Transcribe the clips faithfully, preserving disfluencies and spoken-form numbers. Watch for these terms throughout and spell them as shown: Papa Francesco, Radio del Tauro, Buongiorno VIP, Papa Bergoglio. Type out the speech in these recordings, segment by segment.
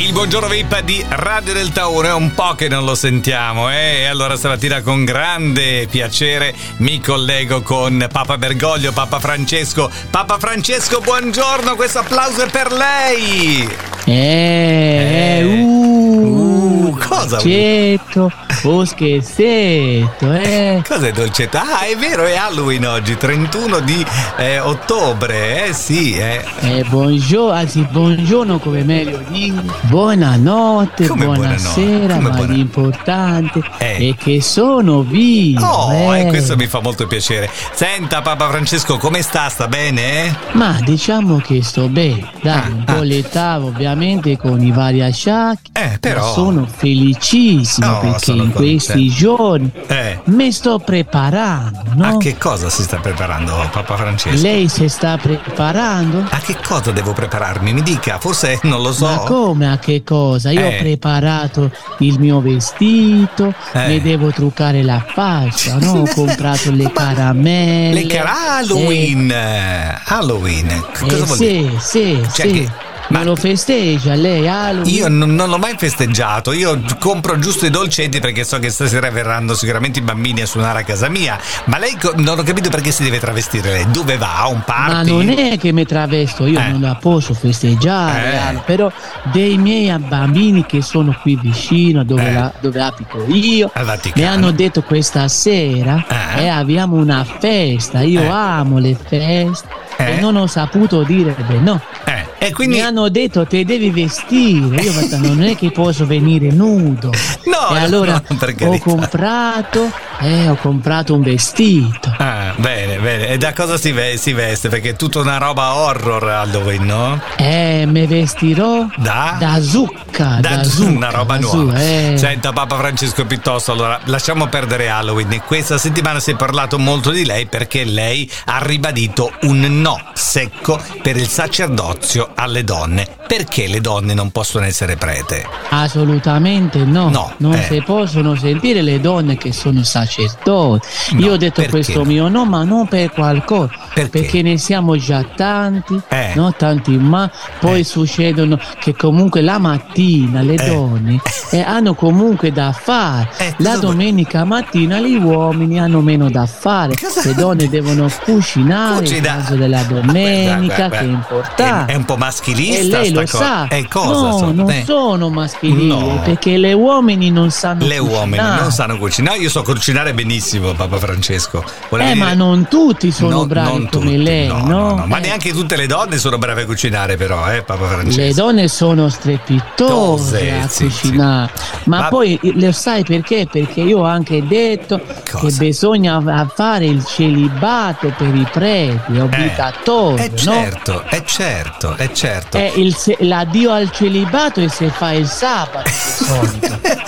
Il Buongiorno VIP di Radio del Tauro è un po' che non lo sentiamo, eh? E allora stamattina con grande piacere mi collego con Papa Bergoglio, Papa Francesco. Papa Francesco, buongiorno, questo applauso è per lei! Eh, eh uh, uh, cosa dolcetto, oh scherzetto, eh! Cos'è dolcetto? Ah, è vero, è Halloween oggi, trentuno di eh, ottobre, eh sì, eh! Eh, buongiorno, anzi, buongiorno come meglio dico. Buonanotte, come buonasera, buona ma buona... l'importante eh. è che sono vivo. Oh, eh. e questo mi fa molto piacere. Senta, Papa Francesco, come sta? Sta bene? Ma diciamo che sto bene, dai, ah, un po' ah. l'età ovviamente con i vari acciacchi, eh, però sono felicissimo oh, perché sono in questi giorni eh. mi sto preparando. No? A che cosa si sta preparando, Papa Francesco? Lei si sta preparando? A che cosa devo prepararmi? Mi dica, forse non lo so. Ma come? Che cosa? Io eh. ho preparato il mio vestito, eh. ne devo truccare la faccia, no? Ho comprato le caramelle. Le car- Halloween! Eh. Halloween! Cosa eh, vuol sì, dire? Sì, cioè sì. Che... Ma lo festeggia lei Halloween? Io non, non l'ho mai festeggiato. Io compro giusto i dolcetti perché so che stasera verranno sicuramente i bambini a suonare a casa mia. Ma lei co- non ho capito perché si deve travestire lei. Dove va? A un party? Ma non è che mi travesto. Io eh. non la posso festeggiare eh. Però dei miei bambini che sono qui vicino Dove, eh. la, dove abito io mi hanno detto questa sera eh. Eh, abbiamo una festa. Io eh. amo le feste eh. E non ho saputo dire beh, no eh. E quindi... mi hanno detto te devi vestire. Io fatto, non è che posso venire nudo. No, e allora no, per carità. ho comprato eh, ho comprato un vestito. Ah, bene, bene. E da cosa si veste? Perché è tutta una roba horror Halloween, no? Eh, mi vestirò da da zucca, da, da zucca, una roba da nuova. Su, eh. Senta Papa Francesco, piuttosto allora lasciamo perdere Halloween. E questa settimana si è parlato molto di lei perché lei ha ribadito un no secco per il sacerdozio alle donne. Perché le donne non possono essere prete? Assolutamente no, no non eh. si possono sentire le donne che sono sacerdoti. No, io ho detto questo no? mio no, ma non per qualcosa, perché, perché ne siamo già tanti, eh. no tanti, ma poi eh. succedono che comunque la mattina le eh. donne eh, hanno comunque da fare, eh, la domenica vuoi? mattina gli uomini hanno meno da fare, cosa? le donne devono cucinare Cucina. il caso della domenica ah, beh, beh, beh, beh. che è importante. È, è un po' maschilista e lei lo co- sa e cosa no sono? non eh. sono maschilili no. perché le uomini non sanno le cucinare. uomini non sanno cucinare. Io so cucinare benissimo, Papa Francesco. Volevo eh dire... ma non tutti sono no, bravi come tutti. lei no, no, no. no. Eh. ma neanche tutte le donne sono brave a cucinare però eh Papa Francesco, le donne sono strepitose a sì, cucinare sì. ma, ma poi lo sai perché? Perché io ho anche detto cosa? che bisogna fare il celibato per i preti, è obbligatorio. eh. è certo no? è certo è certo è il se- l'addio al celibato e se fa il sabato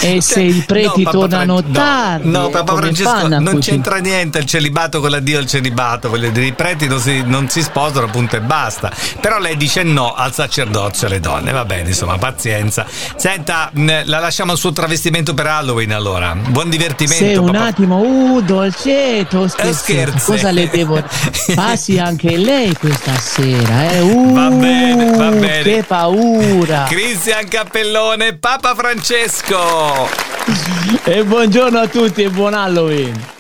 e se i preti no, tornano Fran- tardi no, no Papa Francesco non cucin- c'entra niente il celibato con l'addio al celibato, voglio dire, i preti non si, non si sposano punto e basta. Però lei dice no al sacerdozio alle donne, va bene, insomma pazienza. Senta, la lasciamo al suo travestimento per Halloween allora, buon divertimento. Se un Papa- attimo uh dolcetto scherzo, scherzo. cosa le devo passi anche lei questa sera eh uh, va bene va bene che paura. Christian Cappellone, Papa Francesco. E buongiorno a tutti e buon Halloween.